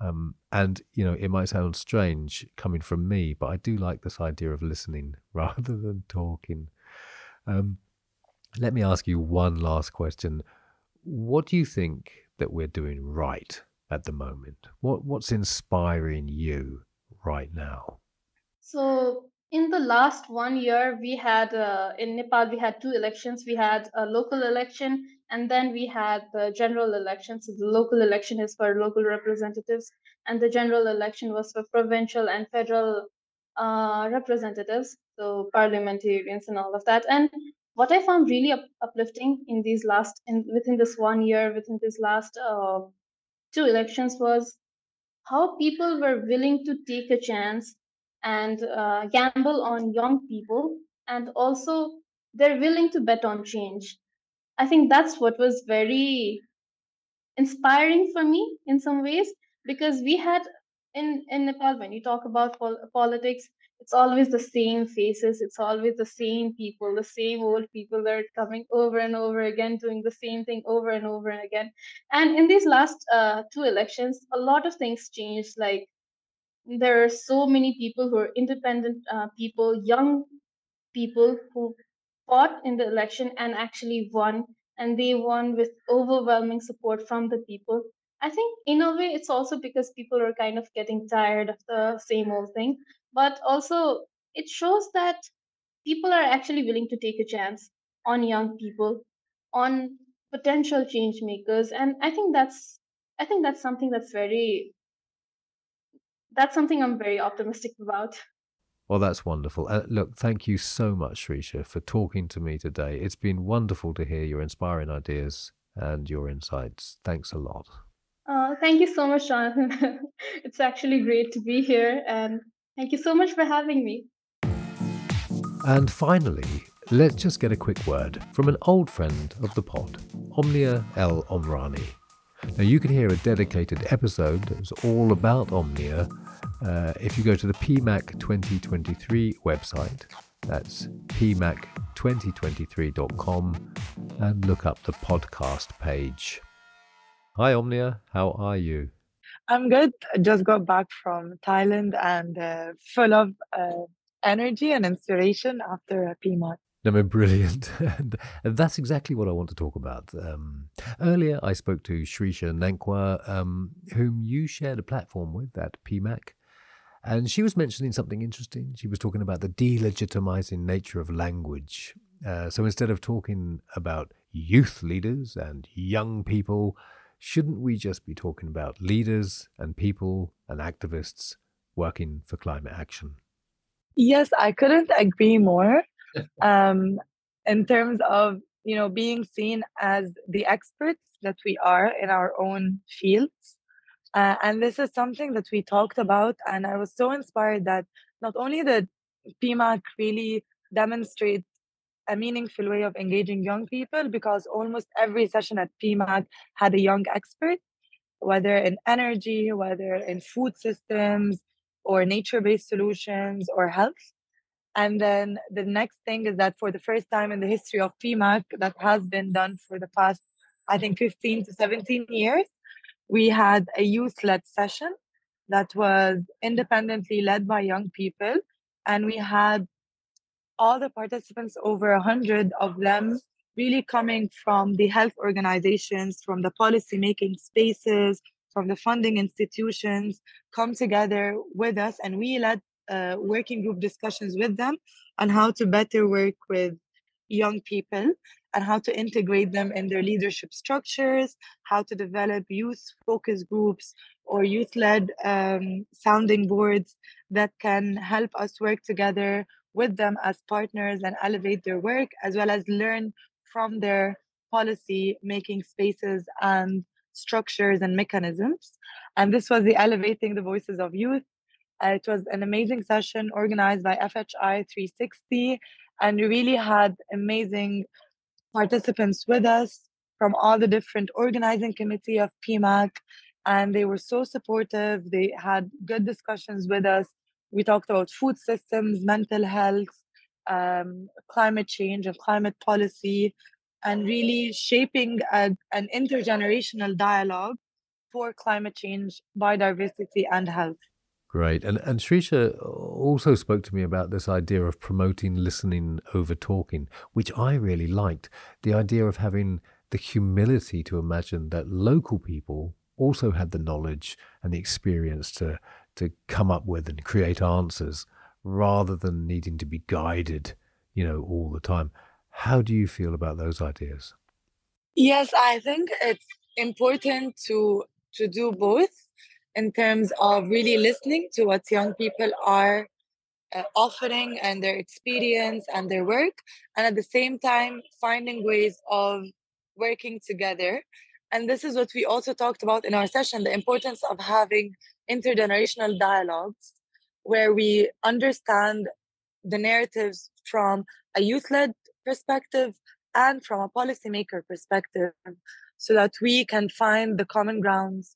Um, and, you know, it might sound strange coming from me, but I do like this idea of listening rather than talking. Um, let me ask you one last question. What do you think that we're doing right at the moment? What What's inspiring you right now? So in the last one year, we had uh, in Nepal, we had two elections. We had a local election, and then we had the general election. So the local election is for local representatives, and the general election was for provincial and federal uh, representatives, so parliamentarians and all of that. And what I found really up- uplifting in these last, in, within this one year, within this last uh, two elections, was how people were willing to take a chance and uh, gamble on young people, and also they're willing to bet on change. I think that's what was very inspiring for me in some ways, because we had in, in Nepal, when you talk about pol- politics, it's always the same faces, it's always the same people, the same old people that are coming over and over again, doing the same thing over and over and again. And in these last uh, two elections, a lot of things changed. Like, there are so many people who are independent uh, people, young people who fought in the election and actually won, and they won with overwhelming support from the people. I think in a way it's also because people are kind of getting tired of the same old thing, but also it shows that people are actually willing to take a chance on young people, on potential change makers. And I think that's, I think that's something that's very, that's something I'm very optimistic about. Well, that's wonderful. Uh, look, thank you so much, Shreesha, for talking to me today. It's been wonderful to hear your inspiring ideas and your insights. Thanks a lot. Uh, thank you so much, Jonathan. It's actually great to be here, and thank you so much for having me. And finally, let's just get a quick word from an old friend of the pod, Omnia El Omrani. Now, you can hear a dedicated episode that's all about Omnia uh, if you go to the P M A C twenty twenty-three website. That's P M A C twenty twenty-three dot com and look up the podcast page. Hi, Omnia. How are you? I'm good. I just got back from Thailand and uh, full of uh, energy and inspiration after a P M A C. I mean, brilliant. And that's exactly what I want to talk about. Um, earlier, I spoke to Shreesha Nankhwa, um, whom you shared a platform with at P M A C. And she was mentioning something interesting. She was talking about the delegitimizing nature of language. Uh, so instead of talking about youth leaders and young people, shouldn't we just be talking about leaders and people and activists working for climate action? Yes, I couldn't agree more. Um, in terms of, you know, being seen as the experts that we are in our own fields. Uh, and this is something that we talked about. And I was so inspired that not only did P M A C really demonstrate a meaningful way of engaging young people, because almost every session at P M A C had a young expert, whether in energy, whether in food systems or nature-based solutions or health. And then the next thing is that for the first time in the history of P M A C, that has been done for the past, I think, fifteen to seventeen years, we had a youth-led session that was independently led by young people. And we had all the participants, over one hundred of them, really coming from the health organizations, from the policy-making spaces, from the funding institutions, come together with us. And we led Uh, working group discussions with them on how to better work with young people and how to integrate them in their leadership structures, how to develop youth focus groups or youth-led um, sounding boards that can help us work together with them as partners and elevate their work, as well as learn from their policy-making spaces and structures and mechanisms. And this was the Elevating the Voices of Youth. Uh, it was an amazing session organized by F H I three sixty, and we really had amazing participants with us from all the different organizing committee of P M A C, and they were so supportive. They had good discussions with us. We talked about food systems, mental health, um, climate change and climate policy, and really shaping a, an intergenerational dialogue for climate change, biodiversity and health. Great. And and Shreesha also spoke to me about this idea of promoting listening over talking, which I really liked. The idea of having the humility to imagine that local people also had the knowledge and the experience to to come up with and create answers, rather than needing to be guided, you know, all the time. How do you feel about those ideas? Yes, I think it's important to to do both, in terms of really listening to what young people are uh, offering and their experience and their work, and at the same time finding ways of working together. And this is what we also talked about in our session, the importance of having intergenerational dialogues where we understand the narratives from a youth-led perspective and from a policymaker perspective, so that we can find the common grounds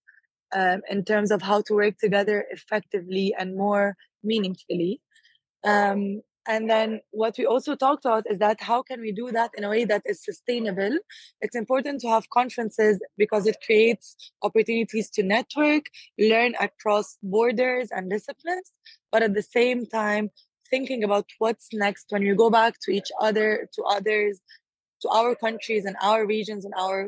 Um, in terms of how to work together effectively and more meaningfully. Um, and then what we also talked about is that how can we do that in a way that is sustainable? It's important to have conferences because it creates opportunities to network, learn across borders and disciplines, but at the same time, thinking about what's next when we go back to each other, to others, to our countries and our regions and our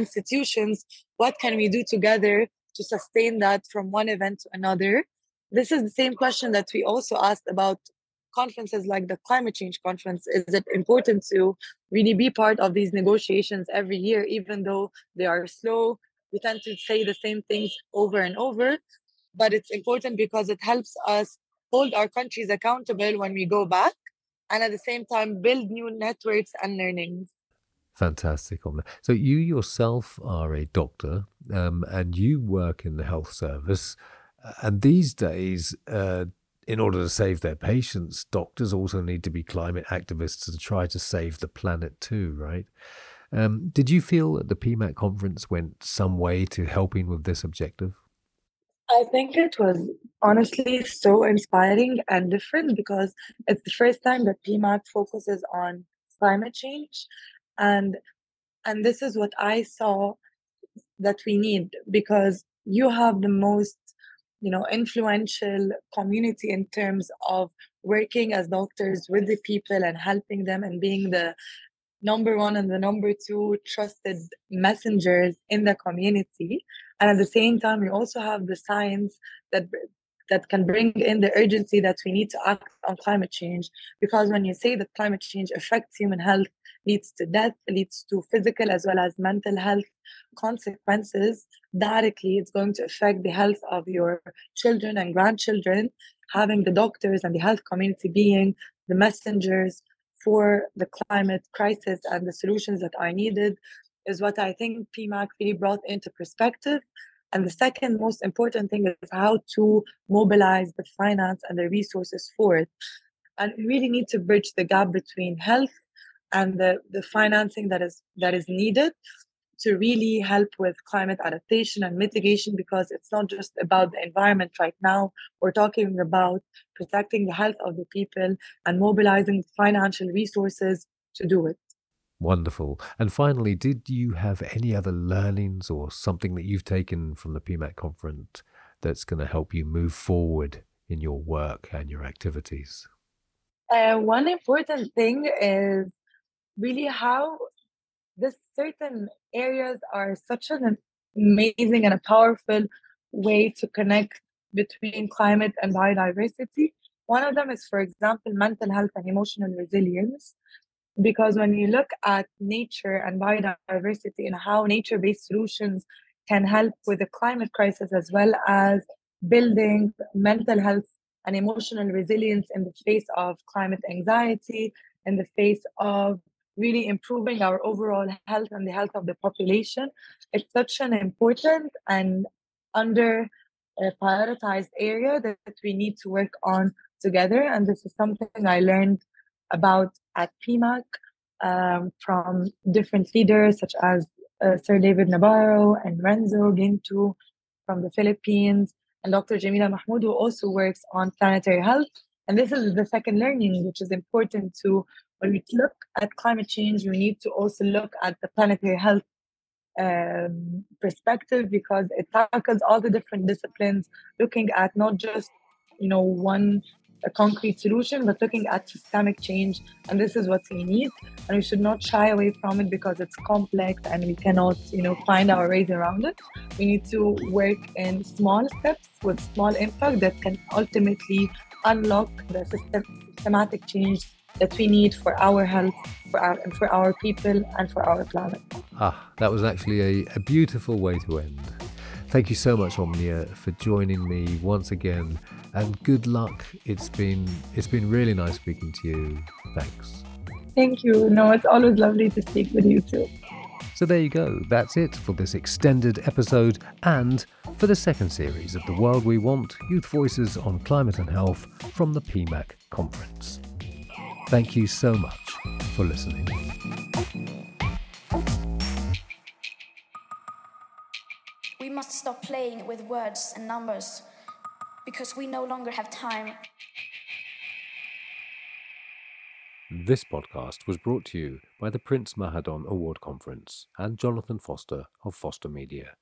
institutions, what can we do together to sustain that from one event to another? This is the same question that we also asked about conferences like the climate change conference. Is it important to really be part of these negotiations every year, even though they are slow? We tend to say the same things over and over, but it's important because it helps us hold our countries accountable when we go back, and at the same time build new networks and learnings. Fantastic. So you yourself are a doctor, um, and you work in the health service. And these days, uh, in order to save their patients, doctors also need to be climate activists to try to save the planet too, right? Um, did you feel that the P MAC conference went some way to helping with this objective? I think it was honestly so inspiring and different because it's the first time that P MAC focuses on climate change. And and this is what I saw that we need, because you have the most, you know, influential community in terms of working as doctors with the people and helping them and being the number one and the number two trusted messengers in the community. And at the same time, we also have the science that that can bring in the urgency that we need to act on climate change. Because when you say that climate change affects human health, leads to death, leads to physical as well as mental health consequences directly, it's going to affect the health of your children and grandchildren. Having the doctors and the health community being the messengers for the climate crisis and the solutions that are needed is what I think P MAC really brought into perspective. And the second most important thing is how to mobilize the finance and the resources for it. And we really need to bridge the gap between health and the, the financing that is that is needed to really help with climate adaptation and mitigation, because it's not just about the environment right now. We're talking about protecting the health of the people and mobilizing financial resources to do it. Wonderful. And finally, did you have any other learnings or something that you've taken from the P MAC conference that's going to help you move forward in your work and your activities? Uh, one important thing is really how this certain areas are such an amazing and a powerful way to connect between climate and biodiversity. One of them is, for example, mental health and emotional resilience. Because when you look at nature and biodiversity and how nature-based solutions can help with the climate crisis, as well as building mental health and emotional resilience in the face of climate anxiety, in the face of really improving our overall health and the health of the population, it's such an important and under uh, prioritized area that, that we need to work on together. And this is something I learned about at P MAC um, from different leaders such as uh, Sir David Nabarro and Renzo Gintu from the Philippines, and Doctor Jamila Mahmoud, who also works on planetary health. And this is the second learning, which is important to, when we look at climate change, we need to also look at the planetary health um, perspective, because it tackles all the different disciplines, looking at not just, you know, one a concrete solution, but looking at systemic change. And this is what we need, and we should not shy away from it because it's complex and we cannot, you know, find our ways around it. We need to work in small steps with small impact that can ultimately unlock the system, systematic change that we need for our health, for our, and for our people, and for our planet. Ah, that was actually a, a beautiful way to end. Thank you so much, Omnia, for joining me once again, and good luck. It's been it's been really nice speaking to you. Thanks. Thank you. No, it's always lovely to speak with you too. So there you go. That's it for this extended episode and for the second series of The World We Want, Youth Voices on Climate and Health from the P MAC Conference. Thank you so much for listening. We must stop playing with words and numbers, because we no longer have time. This podcast was brought to you by the Prince Mahidol Award Conference and Jonathan Foster of Foster Media.